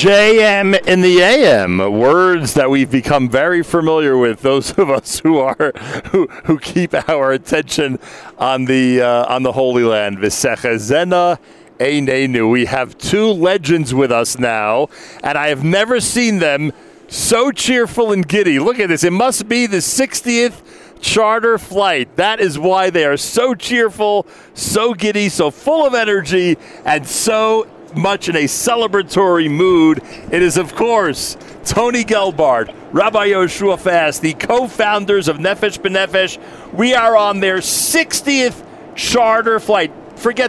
JM in the AM, words that we've become very familiar with, those of us who keep our attention on the Holy Land. V'sechezena eineinu. We have two legends with us now, and I have never seen them so cheerful and giddy. Look at this. It must be the 60th charter flight. That is why they are so cheerful, so giddy, so full of energy, and so much in a celebratory mood. It is, of course, Tony Gelbart, Rabbi Yoshua Fass, the co-founders of Nefesh B'Nefesh. We are on their 60th charter flight. Include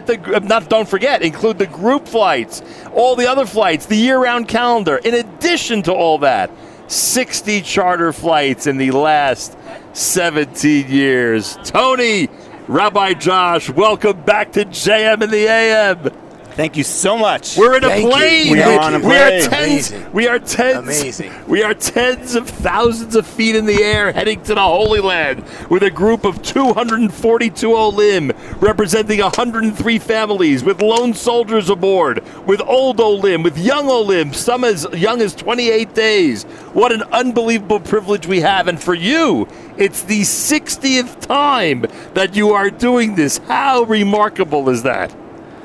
the group flights, all the other flights, the year-round calendar. In addition to all that, 60 charter flights in the last 17 years. Tony, Rabbi Josh, welcome back to JM in the AM. Thank you so much. We're in a plane. We are on a plane. We are tens of thousands of feet in the air heading to the Holy Land with a group of 242 Olim representing 103 families, with lone soldiers aboard, with old Olim, with young Olim, some as young as 28 days. What an unbelievable privilege we have. And for you, it's the 60th time that you are doing this. How remarkable is that?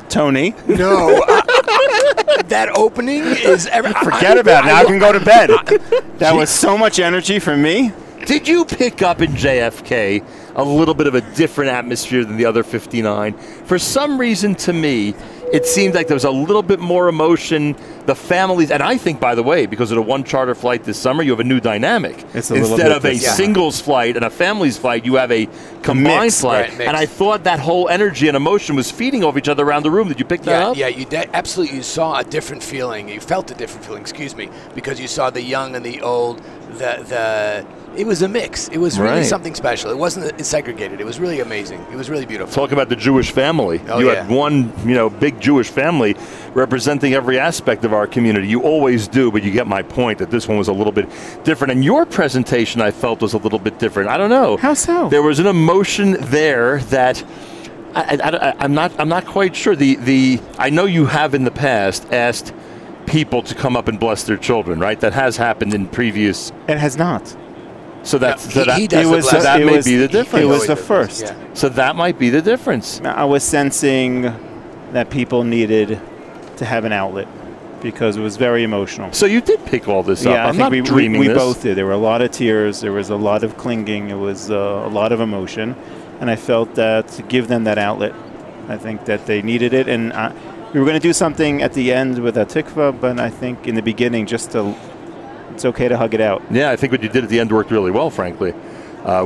Tony. No. That opening is... Forget about it. Now I can go to bed. That was so much energy for me. Did you pick up in JFK a little bit of a different atmosphere than the other 59? For some reason, to me, it seemed like there was a little bit more emotion. The families, and I think, by the way, because of the one charter flight this summer, you have a new dynamic. Instead of a singles flight and a families flight, you have a combined flight. Right, and I thought that whole energy and emotion was feeding off each other around the room. Did you pick that up? Yeah, absolutely. You saw a different feeling. You felt a different feeling, because you saw the young and the old. It was a mix. It was really something special. It wasn't segregated. It was really amazing. It was really beautiful. Talk about the Jewish family. You had one, big Jewish family representing every aspect of our community. You always do, but you get my point that this one was a little bit different. And your presentation, I felt, was a little bit different. I don't know. How so? There was an emotion there that I'm not quite sure. I know you have in the past asked people to come up and bless their children, right? That has happened in previous. It has not. So that may be the difference. Yeah. So that might be the difference. I was sensing that people needed to have an outlet because it was very emotional. So you did pick all this up. Yeah, I think we both did. There were a lot of tears. There was a lot of clinging. It was a lot of emotion. And I felt that to give them that outlet, I think that they needed it. And we were going to do something at the end with a tikva, but I think in the beginning, it's okay to hug it out. Yeah, I think what you did at the end worked really well, frankly,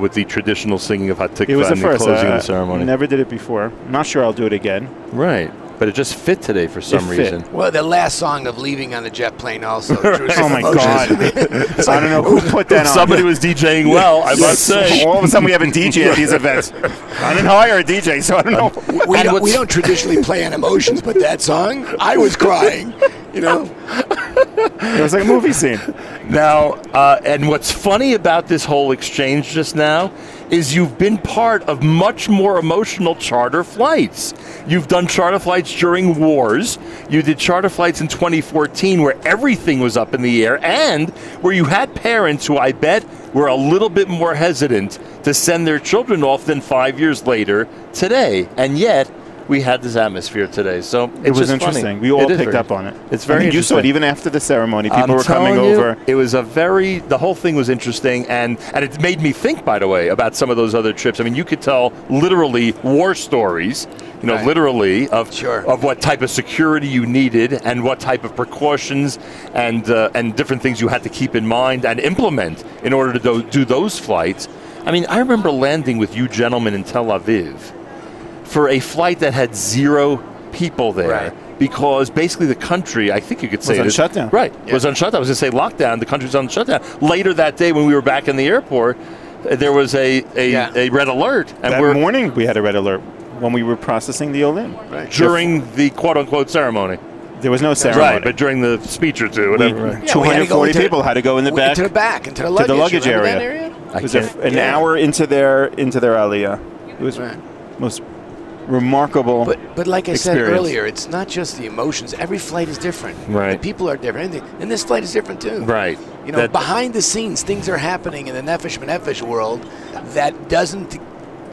with the traditional singing of Hatikva and the closing of the ceremony. Never did it before. I'm not sure I'll do it again. Right. But it just fit today for some reason. Well, the last song of Leaving on the Jet Plane also. Oh, my God. I don't know who put that on. Somebody was DJing well, I must say. All of a sudden we have a DJ at these events. I didn't hire a DJ, so I don't know. We don't traditionally play on emotions, but that song, I was crying. It was like a movie scene. Now, and what's funny about this whole exchange just now is you've been part of much more emotional charter flights. You've done charter flights during wars. You did charter flights in 2014 where everything was up in the air and where you had parents who I bet were a little bit more hesitant to send their children off than 5 years later today. And yet, we had this atmosphere today, so it was interesting. Funny. We all picked up on it. It's very interesting. You saw it even after the ceremony. People were coming over. It was the whole thing was interesting, and it made me think, by the way, about some of those other trips. I mean, you could tell literally war stories, of what type of security you needed and what type of precautions and different things you had to keep in mind and implement in order to do those flights. I mean, I remember landing with you gentlemen in Tel Aviv for a flight that had zero people there because basically the country, I think you could say... was on shutdown. Right. Yeah. Was on shutdown. I was going to say lockdown. The country was on shutdown. Later that day when we were back in the airport, there was a red alert. And that morning we had a red alert when we were processing the Olim. Right. During the quote-unquote ceremony. There was no ceremony. Right, but during the speech or two, whatever. 240 people had to go in the back. Into the back, into the luggage. To the luggage area. It was an hour into their Aliyah. It was most... remarkable but like I experience. Said earlier, it's not just the emotions. Every flight is different. Right. The people are different. And this flight is different, too. Right. You know, that behind the scenes, things are happening in the Nefesh B'Nefesh world that doesn't,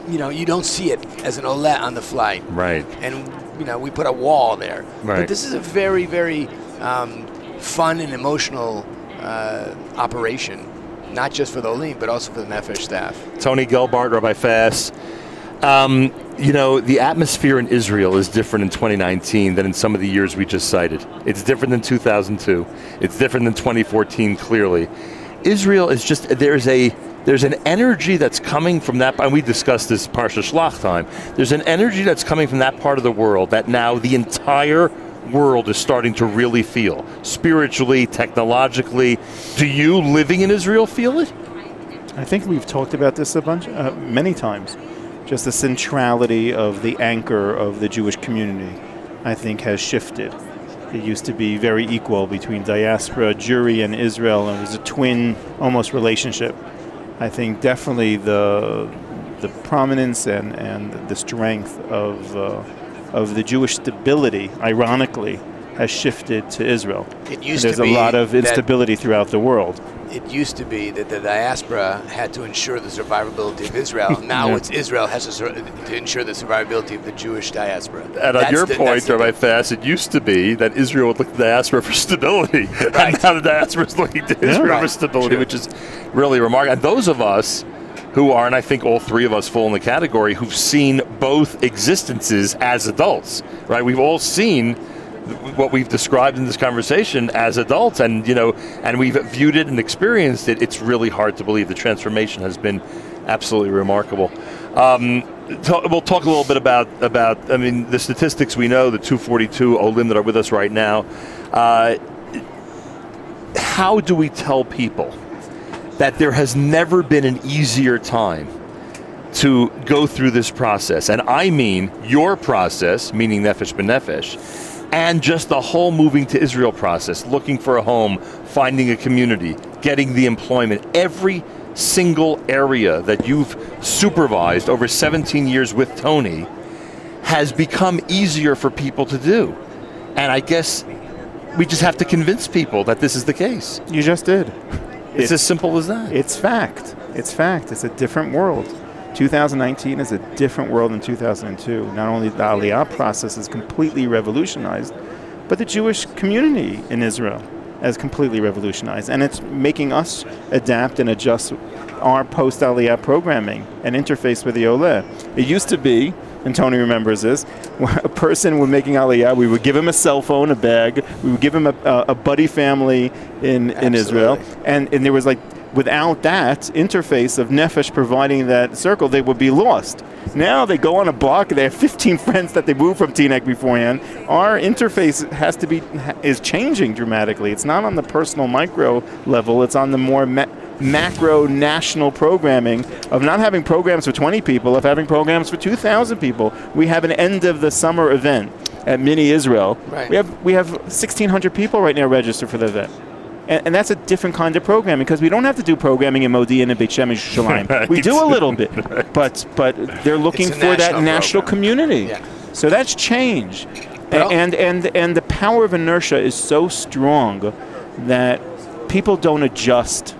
you know, you don't see it as an olet on the flight. Right. And, you know, we put a wall there. Right. But this is a very, very fun and emotional operation, not just for the Olim, but also for the Nefesh staff. Tony Gelbart, Rabbi Fass. You know, the atmosphere in Israel is different in 2019 than in some of the years we just cited. It's different than 2002. It's different than 2014, clearly. Israel is just, there's an energy that's coming from that, and we discussed this Parsha Shlach time, there's an energy that's coming from that part of the world that now the entire world is starting to really feel. Spiritually, technologically. Do you, living in Israel, feel it? I think we've talked about this a bunch, many times. Just the centrality of the anchor of the Jewish community, I think, has shifted. It used to be very equal between diaspora, Jewry, and Israel, and it was a twin, almost relationship. I think definitely the prominence and the strength of the Jewish stability, ironically, has shifted to Israel. It used to be there's a lot of instability throughout the world. It used to be that the diaspora had to ensure the survivability of Israel. Now it's Israel has to ensure the survivability of the Jewish diaspora. And on your point, Rabbi Fass, it used to be that Israel would look to the diaspora for stability. Right. And now the diaspora is looking to Israel for stability, which is really remarkable. And those of us who are, and I think all three of us fall in the category, who've seen both existences as adults, right? We've all seen what we've described in this conversation as adults, and you know, and we've viewed it and experienced it. It's really hard to believe. The transformation has been absolutely remarkable. We'll talk a little bit about I mean, the statistics we know, the 242 Olim that are with us right now. How do we tell people that there has never been an easier time to go through this process? And I mean your process, meaning Nefesh B'Nefesh, and just the whole moving to Israel process, looking for a home, finding a community, getting the employment. Every single area that you've supervised over 17 years with Tony has become easier for people to do. And I guess we just have to convince people that this is the case. You just did. It's as simple as that. It's fact. It's fact. It's a different world. 2019 is a different world than 2002. Not only the Aliyah process is completely revolutionized, but the Jewish community in Israel has completely revolutionized. And it's making us adapt and adjust our post-Aliyah programming and interface with the Oleh. It used to be, and Tony remembers this, a person was making Aliyah, we would give him a cell phone, a bag, we would give him a buddy family in Israel, and there was like, without that interface of Nefesh providing that circle, they would be lost. Now they go on a block, they have 15 friends that they moved from Teaneck beforehand. Our interface has to be, is changing dramatically. It's not on the personal micro level, it's on the more macro national programming of not having programs for 20 people, of having programs for 2,000 people. We have an end of the summer event at Mini Israel. Right. We have 1,600 people right now registered for the event. And that's a different kind of programming, because we don't have to do programming in Modi'in and Beit Shemesh Shalim. Right. We do a little bit, but they're looking for that national community. Yeah. So that's change. Well, and the power of inertia is so strong that people don't adjust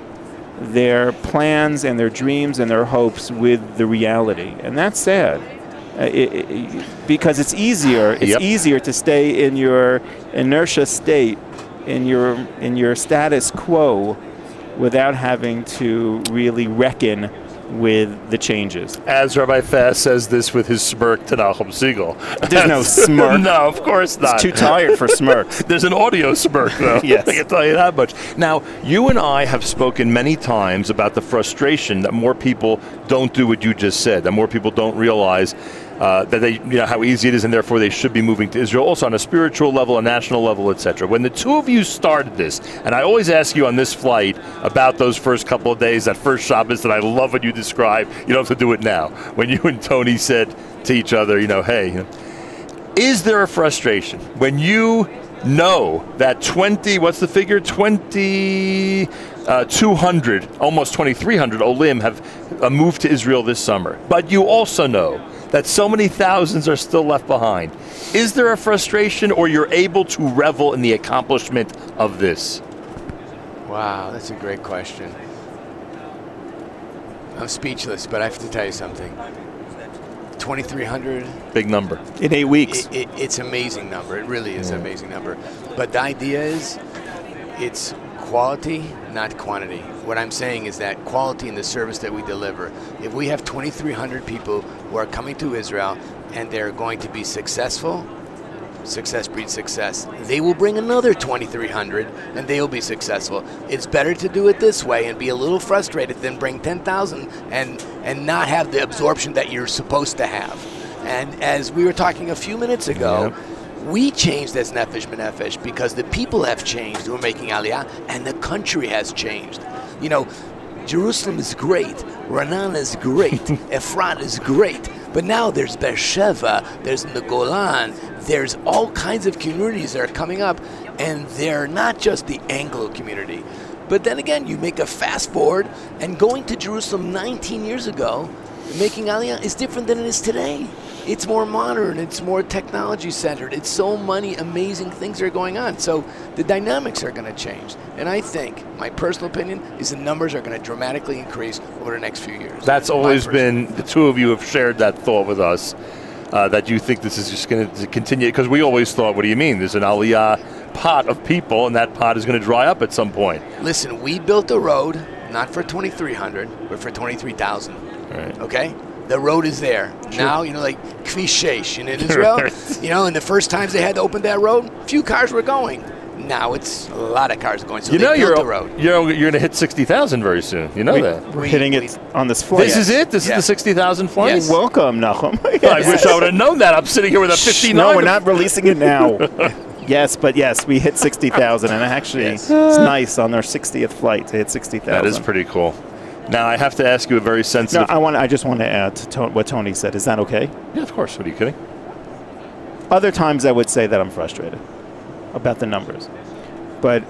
their plans and their dreams and their hopes with the reality. And that's sad. Because it's easier. It's easier to stay in your inertia state, in your status quo, without having to really reckon with the changes. As Rabbi Fass says this with his smirk to Nachum Siegel. There's no smirk. No, of course not. It's too tired for smirks. There's an audio smirk, though. Yes. I can tell you that much. Now, you and I have spoken many times about the frustration that more people don't do what you just said, that more people don't realize that they, you know, how easy it is, and therefore they should be moving to Israel, also on a spiritual level, a national level, etc. When the two of you started this, and I always ask you on this flight about those first couple of days, that first Shabbos, that I love what you describe, you don't have to do it now, when you and Tony said to each other, you know, hey, you know, is there a frustration when you know that 200, almost 2,300 Olim have moved to Israel this summer, but you also know that so many thousands are still left behind. Is there a frustration, or you're able to revel in the accomplishment of this? Wow, that's a great question. I'm speechless, but I have to tell you something. 2,300. Big number. In 8 weeks. It's an amazing number. It really is an amazing number. But the idea is it's quality, not quantity. What I'm saying is that quality in the service that we deliver. If we have 2,300 people who are coming to Israel and they're going to be successful, success breeds success. They will bring another 2,300 and they'll be successful. It's better to do it this way and be a little frustrated than bring 10,000 and not have the absorption that you're supposed to have. And as we were talking a few minutes ago, we changed as Nefesh B'Nefesh because the people have changed who are making Aliyah, and the country has changed. You know, Jerusalem is great, Renan is great, Efrat is great, but now there's Beersheva, there's the Golan, there's all kinds of communities that are coming up, and they're not just the Anglo community. But then again, you make a fast forward, and going to Jerusalem 19 years ago, making Aliyah is different than it is today. It's more modern, it's more technology centered, it's so many amazing things are going on. So the dynamics are gonna change. And I think, my personal opinion, is the numbers are gonna dramatically increase over the next few years. That's always been, the two of you have shared that thought with us, that you think this is just gonna continue, because we always thought, what do you mean? There's an Aliyah pot of people and that pot is gonna dry up at some point. Listen, we built a road, not for 2,300, but for 23,000, right. Okay? The road is there. Sure. Now, you know, like Kvishesh in Israel, you know, and the first times they had to open that road, few cars were going. Now it's a lot of cars going, so you know they built the road. You know, you're going to hit 60,000 very soon. You know that. We're hitting it on this flight. This is it? This is the 60,000 flight? Yes. Welcome, Nahum. I wish I would have known that. I'm sitting here with a 59. No, we're not releasing it now. Yes, but yes, we hit 60,000, and actually it's nice on our 60th flight to hit 60,000. That is pretty cool. Now, I have to ask you a very sensitive... No, I just want to add to what Tony said. Is that okay? Yeah, of course. What are you kidding? Other times I would say that I'm frustrated about the numbers. But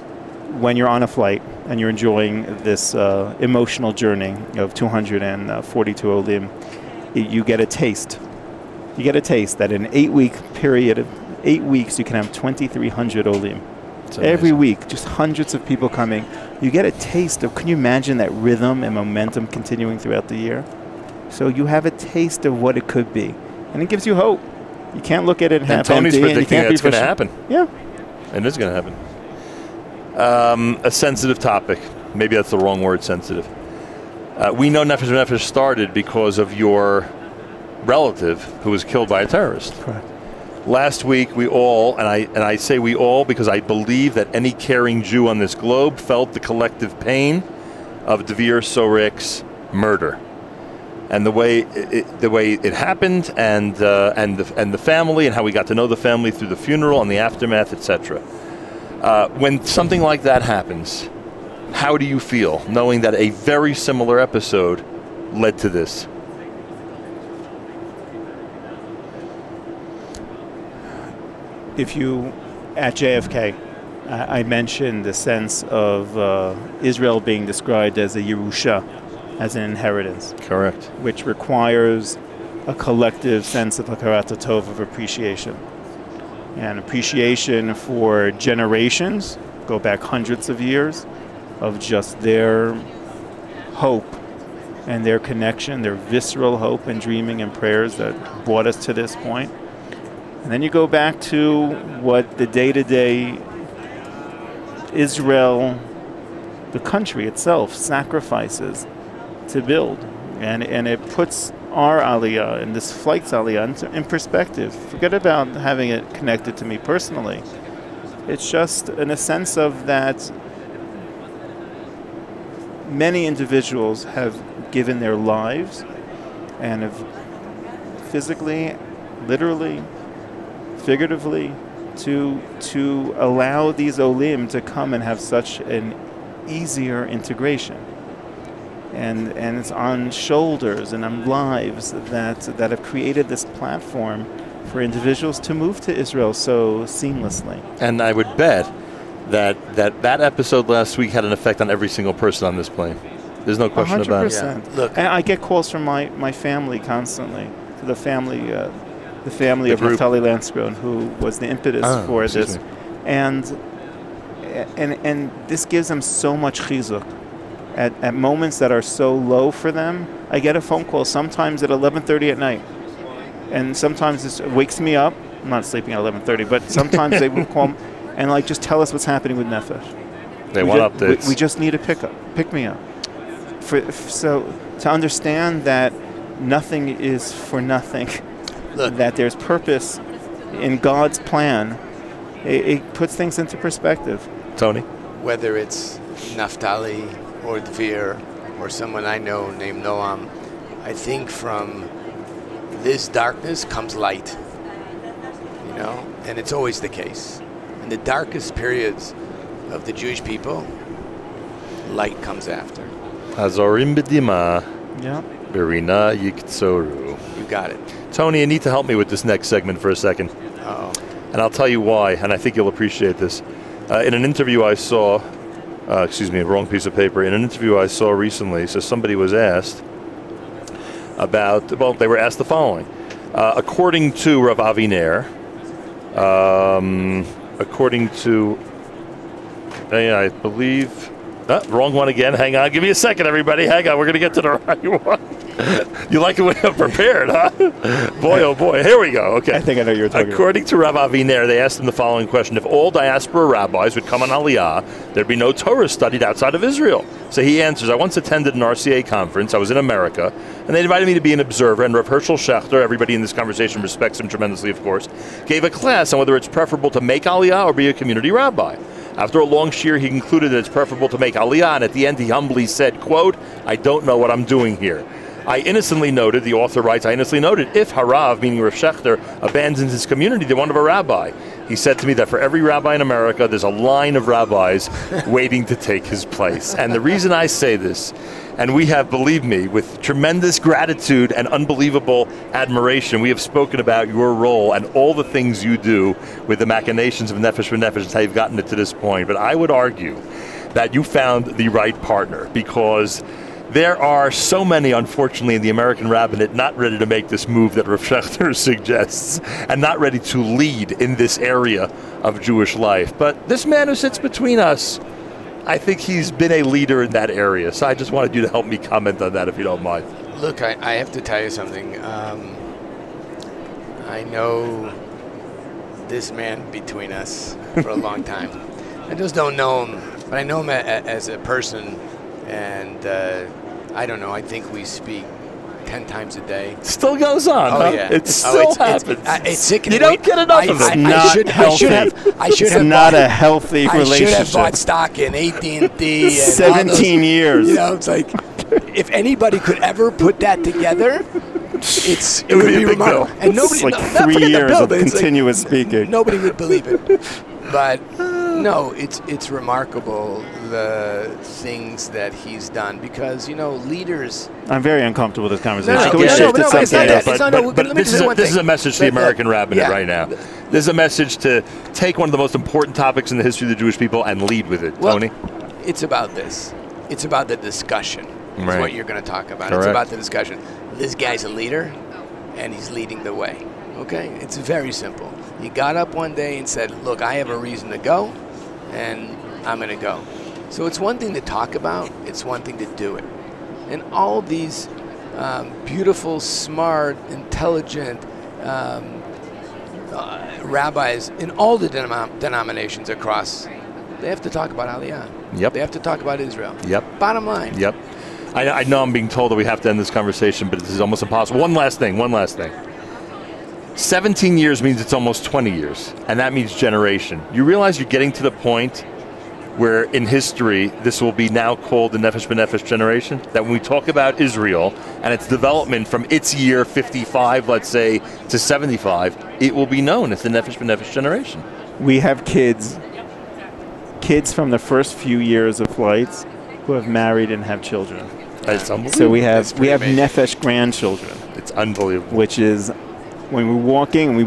when you're on a flight and you're enjoying this emotional journey of 242 Olim, you get a taste. You get a taste that in an 8-week period, 8 weeks, you can have 2,300 Olim. Every week, just hundreds of people coming. You get a taste of, can you imagine that rhythm and momentum continuing throughout the year? So you have a taste of what it could be. And it gives you hope. You can't look at it half empty. And Tony's predicting that's going to happen. Yeah. And it's going to happen. A sensitive topic. Maybe that's the wrong word, sensitive. We know Nefesh B'Nefesh started because of your relative who was killed by a terrorist. Correct. Last week, we all, and I say we all because I believe that any caring Jew on this globe felt the collective pain of Devir Sorek's murder, and the way it happened, and the family, and how we got to know the family through the funeral and the aftermath, etc. When something like that happens, how do you feel knowing that a very similar episode led to this? If you, at JFK, I mentioned the sense of Israel being described as a Yerusha, as an inheritance. Correct. Which requires a collective sense of Hakarat Tov, of appreciation. And appreciation for generations, go back hundreds of years, of just their hope and their connection, their visceral hope and dreaming and prayers that brought us to this point. And then you go back to what the day-to-day Israel, the country itself, sacrifices to build. And it puts our Aliyah and this flight's Aliyah in perspective. Forget about having it connected to me personally. It's just in a sense of that many individuals have given their lives and have physically, literally, figuratively, to allow these Olim to come and have such an easier integration. And it's on shoulders and on lives that have created this platform for individuals to move to Israel so seamlessly. And I would bet that episode last week had an effect on every single person on this plane. There's no question about it. 100%. Look, and I get calls from my family constantly. to the family of Naftali Lanskron, who was the impetus for this. And this gives them so much chizuk. At moments that are so low for them, I get a phone call sometimes at 11:30 at night. And sometimes this wakes me up. I'm not sleeping at 11:30, but sometimes they will call and like just tell us what's happening with Nefesh. They want updates. We just need a pick me up. So to understand that nothing is for nothing, that there's purpose in God's plan, it puts things into perspective. Tony? Whether it's Naftali or Devir or someone I know named Noam, I think from this darkness comes light, you know, and it's always the case. In the darkest periods of the Jewish people, light comes after. Hazorim b'dima, berina yiktzoru. You got it. Tony, you need to help me with this next segment for a second. Uh-oh. And I'll tell you why, and I think you'll appreciate this. In an interview I saw, wrong piece of paper. In an interview I saw recently, so somebody was asked about, well, they were asked the following. According to Rav Aviner, I believe, wrong one again. Hang on. Give me a second, everybody. Hang on. We're going to get to the right one. You like the way I'm prepared, huh? Boy, oh boy. Here we go. Okay. I think I know you're talking According to Rav Aviner, they asked him the following question. If all diaspora rabbis would come on Aliyah, there'd be no Torah studied outside of Israel. So he answers, I once attended an RCA conference. I was in America, and they invited me to be an observer, and Rav Hershel Schachter, everybody in this conversation respects him tremendously, of course, gave a class on whether it's preferable to make Aliyah or be a community rabbi. After a long shiur, he concluded that it's preferable to make Aliyah, and at the end he humbly said, quote, I don't know what I'm doing here. I innocently noted, the author writes, I innocently noted, if Harav, meaning Rav Schachter, abandons his community, they won't have a rabbi. He said to me that for every rabbi in America, there's a line of rabbis waiting to take his place. And the reason I say this, and we have, believe me, with tremendous gratitude and unbelievable admiration, we have spoken about your role and all the things you do with the machinations of Nefesh B'Nefesh and how you've gotten it to this point. But I would argue that you found the right partner, because there are so many, unfortunately, in the American rabbinate not ready to make this move that Rav Schachter suggests, and not ready to lead in this area of Jewish life. But this man who sits between us, I think he's been a leader in that area. So I just wanted you to help me comment on that, if you don't mind. Look, I have to tell you something. I know this man between us for a long time. I just don't know him, but I know him as a person. And I don't know, I think we speak 10 times a day. Still goes on. Oh, huh? Yeah. It still happens. It's sickening. You don't get enough of it. I should have bought stock in AT&T. 17 years. You know, it's like, if anybody could ever put that together, it would be remarkable. Bill. And nobody, it's like 3 years of continuous speaking. Nobody would believe it. But no, it's remarkable, the things that he's done, because, you know, leaders... I'm very uncomfortable with this conversation. But this is a message to the American rabbinate right now. This is a message to take one of the most important topics in the history of the Jewish people and lead with it. Well, Tony? It's about this. It's about the discussion. That's what you're going to talk about. Correct. It's about the discussion. This guy's a leader, and he's leading the way. Okay? It's very simple. He got up one day and said, look, I have a reason to go, and I'm going to go. So it's one thing to talk about, it's one thing to do it. And all these beautiful, smart, intelligent rabbis in all the denominations across, they have to talk about Aliyah. Yep. They have to talk about Israel. Yep. Bottom line. Yep. I know I'm being told that we have to end this conversation, but this is almost impossible. One last thing. 17 years means it's almost 20 years, and that means generation. You realize you're getting to the point where in history this will be now called the Nefesh B'Nefesh generation, that when we talk about Israel and its development from its year 55, let's say, to 75, it will be known as the Nefesh B'Nefesh generation. We have kids from the first few years of flights who have married and have children. That's unbelievable. So we have Nefesh grandchildren. It's unbelievable. Which is, when we're walking, when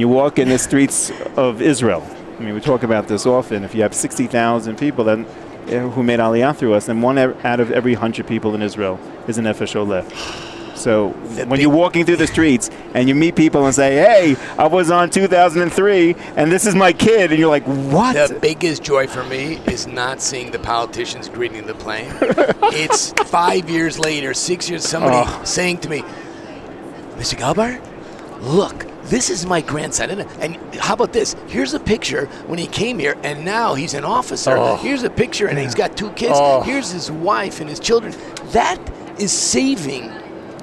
you walk in the streets of Israel, I mean, we talk about this often. If you have 60,000 people who made Aliyah through us, then one out of every 100 people in Israel is an Nefesh Oleh. So when you're walking through the streets and you meet people and say, hey, I was on 2003 and this is my kid, and you're like, what? The biggest joy for me is not seeing the politicians greeting the plane. It's 5 years later, 6 years, somebody saying to me, Mr. Gelbart, look, this is my grandson. And how about this? Here's a picture when he came here, and now he's an officer. Here's a picture, and he's got two kids. Here's his wife and his children. That is saving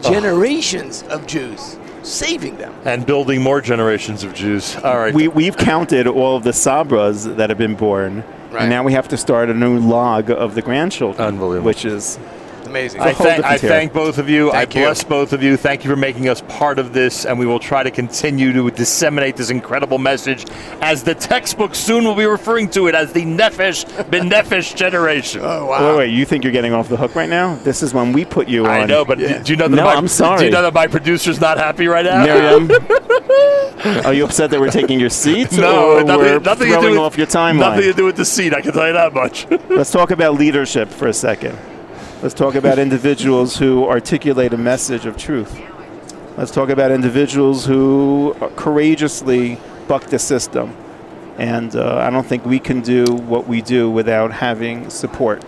generations of Jews, saving them. And building more generations of Jews. All right. We've counted all of the Sabras that have been born, and now we have to start a new log of the grandchildren. Unbelievable. Which is... amazing. I thank both of you. I bless both of you. Thank you for making us part of this, and we will try to continue to disseminate this incredible message, as the textbook soon will be referring to it as the Nefesh B'Nefesh generation. Oh, wow. Wait, you think you're getting off the hook right now? This is when we put you on. I know, but do you know that do you know that my producer's not happy right now? Miriam, are you upset that we're taking your seat? No, nothing to do with off your timeline. Nothing to do with the seat, I can tell you that much. Let's talk about leadership for a second. Let's talk about individuals who articulate a message of truth. Let's talk about individuals who courageously buck the system. And I don't think we can do what we do without having support.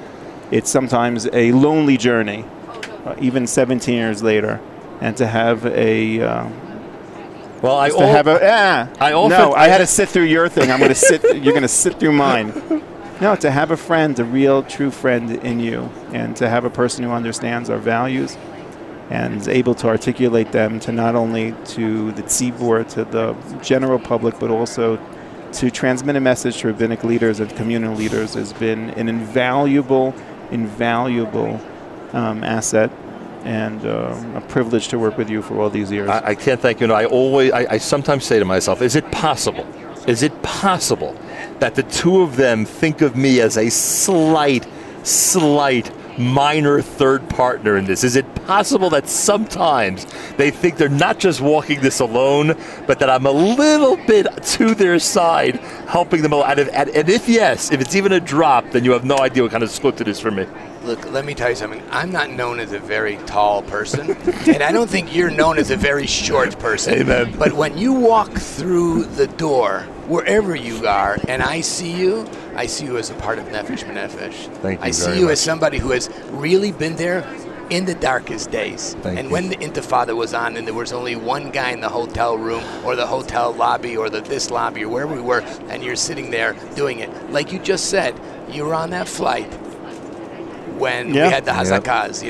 It's sometimes a lonely journey, even 17 years later. And to have a... I had to sit through your thing. You're going to sit through mine. No, to have a friend, a real, true friend in you, and to have a person who understands our values and is able to articulate them to not only to the tzibor, to the general public, but also to transmit a message to rabbinic leaders and communal leaders has been an invaluable, invaluable asset. And a privilege to work with you for all these years. I can't thank you. No, I sometimes say to myself, is it possible? Is it possible that the two of them think of me as a slight, minor third partner in this? Is it possible that sometimes they think they're not just walking this alone, but that I'm a little bit to their side, helping them out? And if yes, if it's even a drop, then you have no idea what kind of split it is for me. Look, let me tell you something. I'm not known as a very tall person, and I don't think you're known as a very short person. Amen. But when you walk through the door, wherever you are, and I see you as a part of Nefesh B'Nefesh. Thank you. I see you much. As somebody who has really been there in the darkest days. Thank you. When the Intifada was on, and there was only one guy in the hotel room or the hotel lobby or this lobby or wherever we were, and you're sitting there doing it. Like you just said, you were on that flight when we had the Hazakas,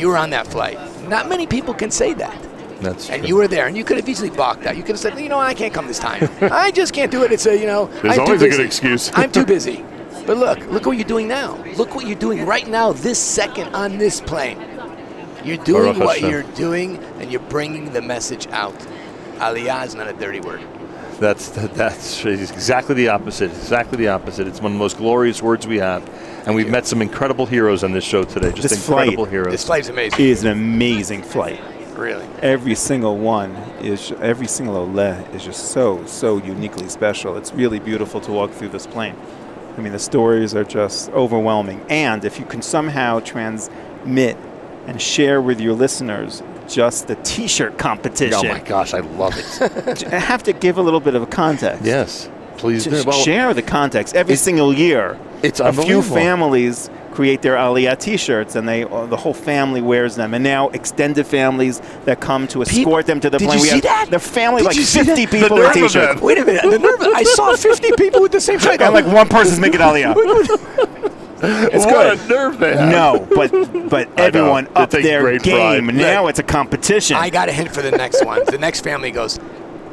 you were on that flight. Not many people can say that. That's true. And you were there, and you could have easily balked out. You could have said, I can't come this time. I just can't do it. It's there's always a good excuse. I'm too busy. But look what you're doing now. Look what you're doing right now, this second, on this plane. You're doing what you're doing, and you're bringing the message out. Aliyah is not a dirty word. That's exactly the opposite. Exactly the opposite. It's one of the most glorious words we have. And we've met some incredible heroes on this show today. This flight's amazing. It is an amazing flight. Really. Every single one is, every single oleh is just so, so uniquely special. It's really beautiful to walk through this plane. I mean, the stories are just overwhelming. And if you can somehow transmit and share with your listeners just the T-shirt competition. Oh, my gosh, I love it. I have to give a little bit of context. Yes, please do. Well, share the context. Every single year, it's a few families create their Aliyah T-shirts, and the whole family wears them. And now extended families that come to escort them to the plane. Did you see that? The family, like 50 people with T-shirts. Wait a minute. The nerve. I saw 50 people with the same shirt. And like one person's making Aliyah. It's what good. A nerve they have. No, but everyone up their game. Pride. Now it's a competition. I got a hint for the next one. The next family goes,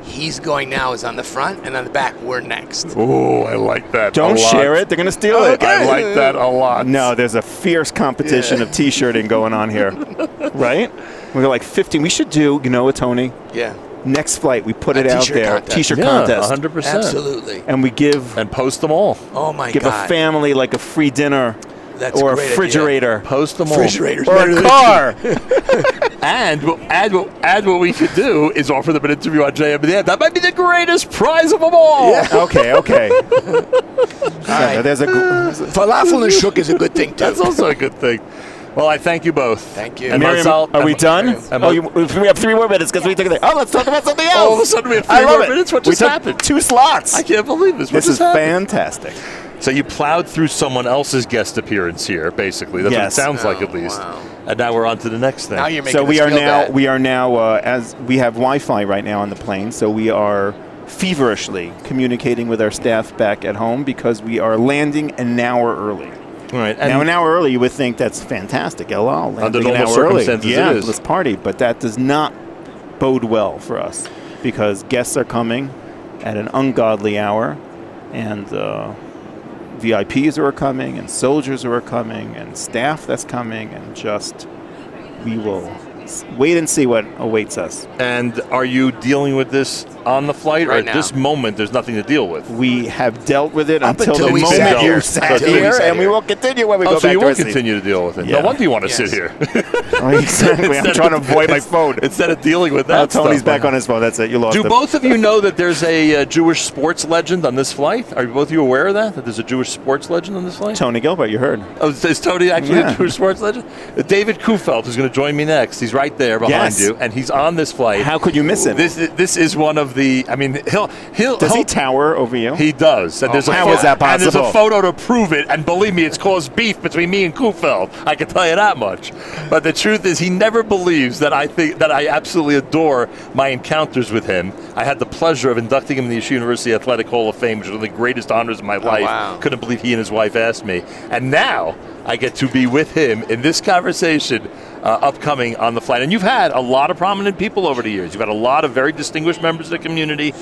he's going now is on the front, and on the back, we're next. Oh, I like that. Don't share it. They're going to steal it. Okay. I like that a lot. No, there's a fierce competition of T-shirting going on here. Right? We're like 15. We should do, Tony. Yeah. Next flight, we put it out there. T-shirt contest. 100%. Absolutely. And we give. And post them all. Oh, my God. Give a family like a free dinner. That's or a refrigerator. Idea. Post them all. Refrigerators. Or a car. And what we should do is offer them an interview on JM. That might be the greatest prize of them all. Yeah. Okay. All right. Falafel and shuk is a good thing, too. That's also a good thing. Well, I thank you both. Thank you. And Miriam, are we done? Oh, we have 3 more minutes because we took it there. Oh, let's talk about something else. All of a sudden we have 3 more minutes. What just happened? 2 slots. I can't believe this. This is fantastic. So you plowed through someone else's guest appearance here, basically. That's what it sounds like, at least. Wow. And now we're on to the next thing. Now you're making us feel bad. We are now, as we have Wi-Fi right now on the plane, so we are feverishly communicating with our staff back at home because we are landing an hour early. Right. And now, an hour early, you would think that's fantastic. LL, landing an hour early. Yeah, let's party. But that does not bode well for us because guests are coming at an ungodly hour, and VIPs who are coming, and soldiers who are coming, and staff that's coming, and just we will wait and see what awaits us. And are you dealing with this on the flight right or at now? This moment there's nothing to deal with? We have dealt with it until the moment you sat here, and we will continue when we go back to sleep. So you will continue to deal with it. Yeah. No wonder you want to sit here. Exactly. I'm trying to avoid my phone. Instead of dealing with that stuff. Tony's back on his phone. That's it. You lost him. Do both of you know that there's a Jewish sports legend on this flight? Are both of you aware of that? That there's a Jewish sports legend on this flight? Tony Gelbart, you heard. Oh, is Tony actually a Jewish sports legend? David Kufeld is going to join me next. He's right there behind you, and he's on this flight. How could you miss him? This is one of the. I mean, does he tower over you? He does. And how is that possible? And there's a photo to prove it. And believe me, it's caused beef between me and Kufeld. I can tell you that much. But the truth is, he never believes that I absolutely adore my encounters with him. I had the pleasure of inducting him in the Yeshiva University Athletic Hall of Fame, which was one of the greatest honors of my life. Wow. Couldn't believe he and his wife asked me, and now I get to be with him in this conversation. Upcoming on the flight. And you've had a lot of prominent people over the years. You've had a lot of very distinguished members of the community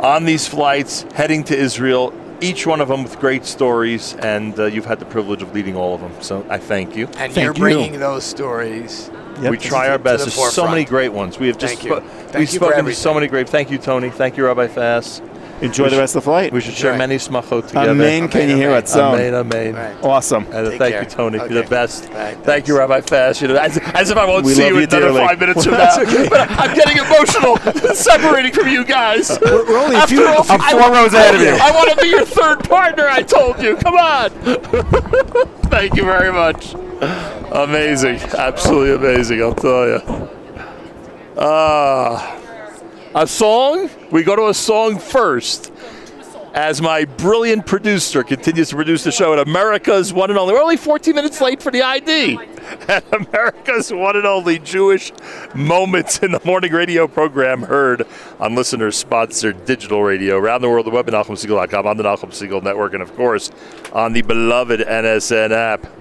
on these flights heading to Israel, each one of them with great stories, and you've had the privilege of leading all of them. So I thank you. And you're bringing those stories. Yep. We try our best. There's so many great ones. We have just spoken to so many great. Thank you, Tony. Thank you, Rabbi Fass. Enjoy the rest of the flight. We should share many smachot together. Amen. Can you hear it? Amen. Amen. Right. Awesome. And thank you, Tony. You're the best. Thank you, Rabbi Fass. You know, as if I won't see you in another 5 minutes from now. But I'm getting emotional separating from you guys. We're only a few. I'm 4 rows ahead of you. I want to be your third partner, I told you. Come on. Thank you very much. Amazing. Absolutely amazing, I'll tell you. A song? We go to a song first as my brilliant producer continues to produce the show at America's one and only. We're only 14 minutes late for the ID at America's one and only Jewish Moments in the Morning radio program heard on listener-sponsored digital radio around the world, the web at NahumSiegel.com, on the Nahum Siegel Network, and, of course, on the beloved NSN app.